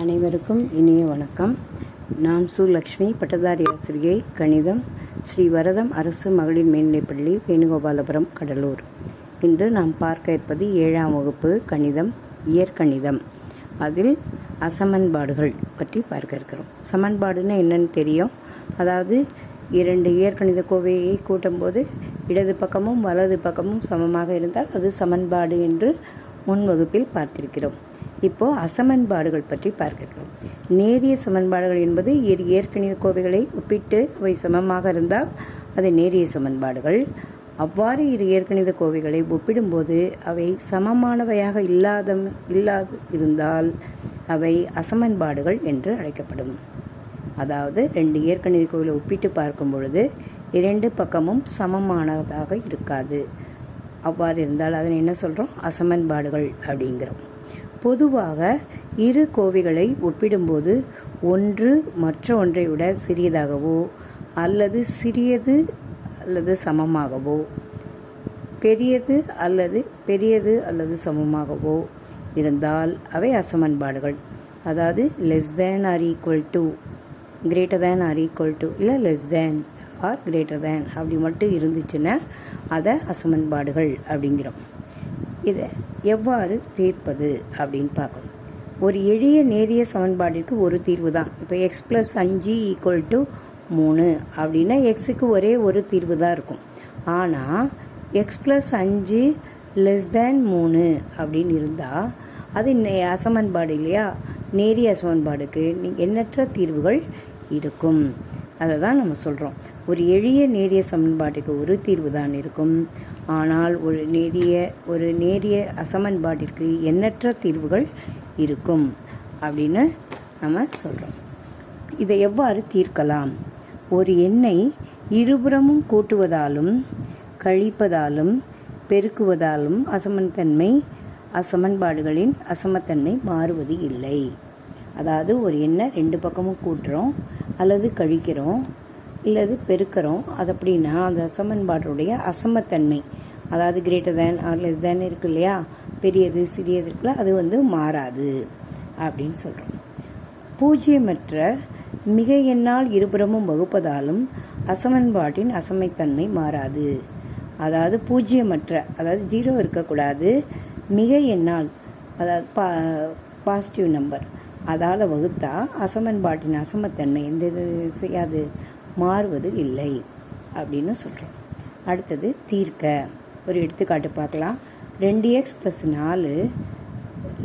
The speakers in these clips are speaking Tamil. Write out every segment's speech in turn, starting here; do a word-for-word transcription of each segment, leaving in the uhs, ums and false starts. அனைவருக்கும் இனிய வணக்கம். நான் சு. லக்ஷ்மி, பட்டதாரி ஆசிரியை, கணிதம், ஸ்ரீ வரதம் அரசு மகளிர் மேல்நிலைப்பள்ளி, வேணுகோபாலபுரம், கடலூர். இன்று நாம் பார்க்க இருப்பது ஏழாம் வகுப்பு கணிதம், இயற்கணிதம். அதில் அசமன்பாடுகள் பற்றி பார்க்க இருக்கிறோம். சமன்பாடுன்னு என்னன்னு தெரியும். அதாவது இரண்டு இயற்கணித கோவையை கூட்டும்போது இடது பக்கமும் வலது பக்கமும் சமமாக இருந்தால் அது சமன்பாடு என்று முன் வகுப்பில் பார்த்திருக்கிறோம். இப்போது அசமன்பாடுகள் பற்றி பார்க்கிறோம். நேரிய சமன்பாடுகள் என்பது இரு இயற்கணித கோவைகளை ஒப்பிட்டு அவை சமமாக இருந்தால் அது நேரிய சமன்பாடுகள். அவ்வாறு இரு இயற்கணித கோவைகளை ஒப்பிடும்போது அவை சமமானவையாக இல்லாத இல்லாது இருந்தால் அவை அசமன்பாடுகள் என்று அழைக்கப்படும். அதாவது ரெண்டு இயற்கணித கோவைகளை ஒப்பிட்டு பார்க்கும் பொழுது இரண்டு பக்கமும் சமமானதாக இருக்காது. அவ்வாறு இருந்தால் அதனை என்ன சொல்கிறோம்? அசமன்பாடுகள் அப்படிங்கிறோம். பொதுவாக இரு கோவைகளை ஒப்பிடும்போது ஒன்று மற்ற ஒன்றை விட சிறியதாகவோ அல்லது சிறியது அல்லது சமமாகவோ, பெரியது அல்லது பெரியது அல்லது சமமாகவோ இருந்தால் அவை அசமன்பாடுகள். அதாவது less than or equal to, greater than or equal to, இல்லை less than or greater than அப்படி மட்டும் இருந்துச்சுன்னா அதை அசமன்பாடுகள் அப்படிங்கிறோம். இதை எவ்வாறு தீர்ப்பது அப்படின்னு பார்க்கணும். ஒரு எளிய நேரிய சமன்பாட்டிற்கு ஒரு தீர்வு தான். இப்போ எக்ஸ் ப்ளஸ் அஞ்சு ஈக்குவல் டு மூணு அப்படின்னா எக்ஸுக்கு ஒரே ஒரு தீர்வு தான் இருக்கும். ஆனால் எக்ஸ் ப்ளஸ் அஞ்சு லெஸ் தேன் மூணு அப்படின்னு இருந்தால் அது அசமன்பாடு இல்லையா? நேரிய அசமன்பாடுக்கு எண்ணற்ற தீர்வுகள் இருக்கும். அதை தான் நம்ம சொல்கிறோம். ஒரு எளிய நேரிய சமன்பாட்டுக்கு ஒரு தீர்வு தான் இருக்கும். ஆனால் ஒரு நேரிய ஒரு நேரிய அசமன்பாட்டிற்கு எண்ணற்ற தீர்வுகள் இருக்கும் அப்படின்னு நம்ம சொல்கிறோம். இதை எவ்வாறு தீர்க்கலாம்? ஒரு எண்ணை இருபுறமும் கூட்டுவதாலும் கழிப்பதாலும் பெருக்குவதாலும் அசமத்தன்மை அசமன்பாடுகளின் அசமத்தன்மை மாறுவது இல்லை. அதாவது ஒரு எண்ணை ரெண்டு பக்கமும் கூட்டுறோம் அல்லது கழிக்கிறோம் இல்லது பெருக்கிறோம், அது அப்படின்னா அந்த அசமன்பாடுடைய அசமத்தன்மை, அதாவது greater than or less than இருக்கு இல்லையா, பெரியது சிறியது இருக்குல்ல, அது வந்து மாறாது அப்படின்னு சொல்கிறோம். பூஜ்ஜியமற்ற மிக எண்ணால் இருபுறமும் வகுப்பதாலும் அசமன்பாட்டின் அசமைத்தன்மை மாறாது. அதாவது பூஜ்ஜியமற்ற, அதாவது ஜீரோ இருக்கக்கூடாது, மிக எண்ணால் அதாவது பா பாசிட்டிவ் நம்பர் அதால் வகுத்தா அசமன்பாட்டின் அசமத்தன்மை எந்த செய்யாது, மாறுவது இல்லை அப்படின்னு சொல்கிறோம். அடுத்தது தீர்க்க ஒரு எடுத்துக்காட்டு பார்க்கலாம். ரெண்டு எக்ஸ் ப்ளஸ் நாலு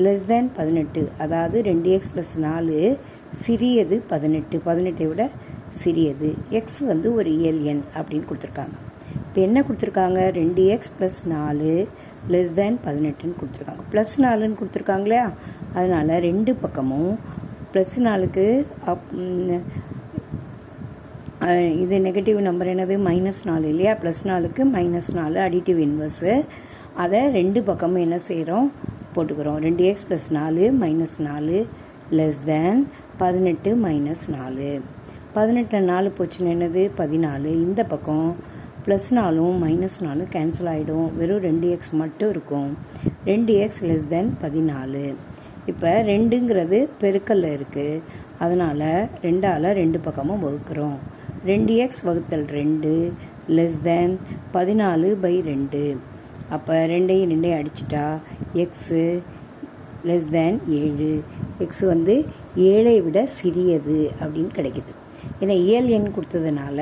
லெஸ் தேன் பதினெட்டு, அதாவது ரெண்டு எக்ஸ் ப்ளஸ் நாலு சிறியது பதினெட்டு, பதினெட்டை விட சிறியது. எக்ஸ் வந்து ஒரு இயல் எண் அப்படின்னு கொடுத்துருக்காங்க. இப்போ என்ன கொடுத்துருக்காங்க? ரெண்டு எக்ஸ் ப்ளஸ் நாலு லெஸ் தேன் பதினெட்டுன்னு கொடுத்துருக்காங்க. ப்ளஸ் நாலுன்னு கொடுத்துருக்காங்க இல்லையா, அதனால் ரெண்டு பக்கமும் ப்ளஸ் நாலுக்கு அப் இது நெகட்டிவ் நம்பர் என்னவே மைனஸ் நாலு இல்லையா, ப்ளஸ் நாலுக்கு மைனஸ் நாலு அடிட்டிவ் இன்வர்ஸு. அதை ரெண்டு பக்கமும் என்ன செய்கிறோம்? போட்டுக்கிறோம். ரெண்டு எக்ஸ் ப்ளஸ் நாலு மைனஸ் நாலு லெஸ் தேன் பதினெட்டு மைனஸ் நாலு. பதினெட்டு நாலு போச்சுன்னு என்னது பதினாலு. இந்த பக்கம் ப்ளஸ் நாலும் மைனஸ் நாலும் கேன்சல் ஆகிடும், வெறும் ரெண்டு எக்ஸ் மட்டும் இருக்கும். ரெண்டு எக்ஸ் லெஸ் தேன் பதினாலு. இப்போ ரெண்டுங்கிறது பெருக்கல்ல இருக்குது, அதனால் ரெண்டால் ரெண்டு பக்கமும் வகுக்கிறோம். ரெண்டு எக்ஸ் வகுத்தல் ரெண்டு லெஸ் தேன் பதினாலு பை ரெண்டு. அப்போ ரெண்டையும் ரெண்டையும் அடிச்சிட்டா எக்ஸு லெஸ் தேன் ஏழு, எக்ஸ் வந்து ஏழை விட சிறியது அப்படின்னு கிடைக்கிது. ஏன்னா இயல் எண் கொடுத்ததுனால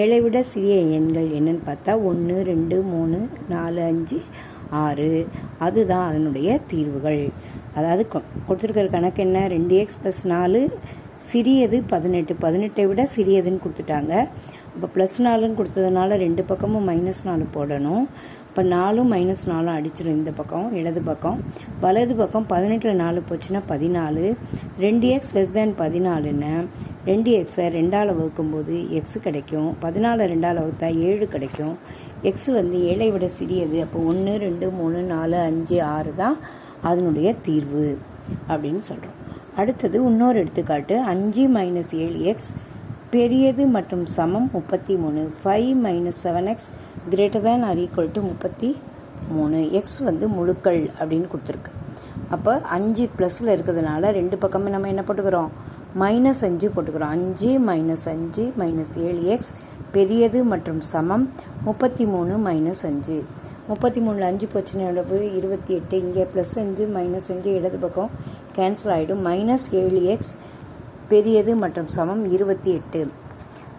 ஏழை விட சிறிய எண்கள் என்னன்னு பார்த்தா ஒன்று ரெண்டு மூணு நாலு அஞ்சு ஆறு, அதுதான் அதனுடைய தீர்வுகள். அதாவது கொடுத்துருக்கிற கணக்கு என்ன? ரெண்டு எக்ஸ் ப்ளஸ் நாலு சிறியது பதினெட்டு, பதினெட்டை விட சிறியதுன்னு கொடுத்துட்டாங்க. இப்போ ப்ளஸ் நாலுன்னு கொடுத்ததுனால ரெண்டு பக்கமும் மைனஸ் நாலு போடணும். இப்போ நாலும் மைனஸ் நாலும் அடிச்சிடும். இந்த பக்கம் இடது பக்கம், வலது பக்கம் பதினெட்டில் நாலு போச்சுன்னா பதினாலு. ரெண்டு எக்ஸ் லெஸ் தேன் பதினாலுன்னு ரெண்டு எக்ஸை ரெண்டால் வகுக்கும்போது எக்ஸு கிடைக்கும். பதினாலு ரெண்டால் வகுத்தா ஏழு கிடைக்கும். எக்ஸு வந்து ஏழை விட சிறியது. அப்போ ஒன்று ரெண்டு மூணு நாலு அஞ்சு ஆறு தான் அதனுடைய தீர்வு அப்படின்னு சொல்கிறோம். அடுத்தது இன்னொரு எடுத்துக்காட்டு. அஞ்சு மைனஸ் ஏழு எக்ஸ் பெரியது மற்றும் சமம் முப்பத்தி மூணு. Five minus seven x greater than or equal to முப்பத்தி மூணு. எக்ஸ் வந்து முழுக்கள் அப்படின்னு கொடுத்துருக்கு. அப்போ அஞ்சு ப்ளஸில் இருக்கிறதுனால ரெண்டு பக்கமே நம்ம என்ன போட்டுக்கிறோம், மைனஸ் அஞ்சு போட்டுக்கிறோம். அஞ்சு மைனஸ் அஞ்சு மைனஸ் ஏழு எக்ஸ் பெரியது மற்றும் சமம் முப்பத்தி மூணு மைனஸ் அஞ்சு. முப்பத்தி மூணில் அஞ்சு போச்சுன்னு எவ்வளவு, இருபத்தி எட்டு. இங்கே ப்ளஸ் அஞ்சு மைனஸ் அஞ்சு இடது பக்கம் கேன்சல் ஆகிடும். மைனஸ் ஏழு எக்ஸ் பெரியது மற்றும் சமம் இருபத்தி எட்டு.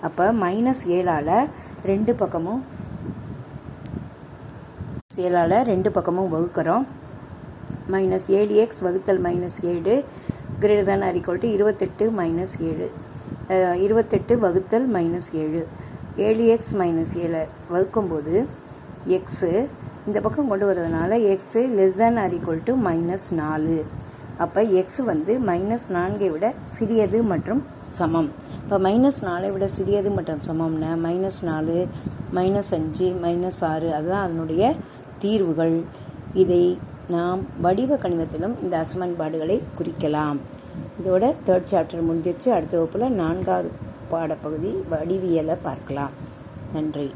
அப்போ மைனஸ் ஏழால் ரெண்டு பக்கமும் ஏழால் ரெண்டு பக்கமும் வகுக்கிறோம். மைனஸ் ஏழு எக்ஸ் வகுத்தல் மைனஸ் ஏழு greater than or equal to இருபத்தெட்டு மைனஸ் ஏழு. இருபத்தெட்டு வகுத்தல் மைனஸ் ஏழு, ஏழு எக்ஸ் மைனஸ் ஏழு வகுக்கும்போது எக்ஸு இந்த பக்கம் கொண்டு வரதுனால x less than or equal to minus நாலு. அப்போ எக்ஸ் வந்து மைனஸ் நான்கை விட சிறியது மற்றும் சமம். இப்போ மைனஸ் நாலை விட சிறியது மற்றும் சமம்னா மைனஸ் நாலு மைனஸ் அஞ்சு மைனஸ் ஆறு, அதுதான் அதனுடைய தீர்வுகள். இதை நாம் வடிவ கணிதத்திலும் இந்த அசமன்பாடுகளை குறிக்கலாம். இதோட தேர்ட் சாப்டர் முடிஞ்சிச்சு. அடுத்த வகுப்பில் நான்காவது பாடப்பகுதி வடிவியலை பார்க்கலாம். நன்றி.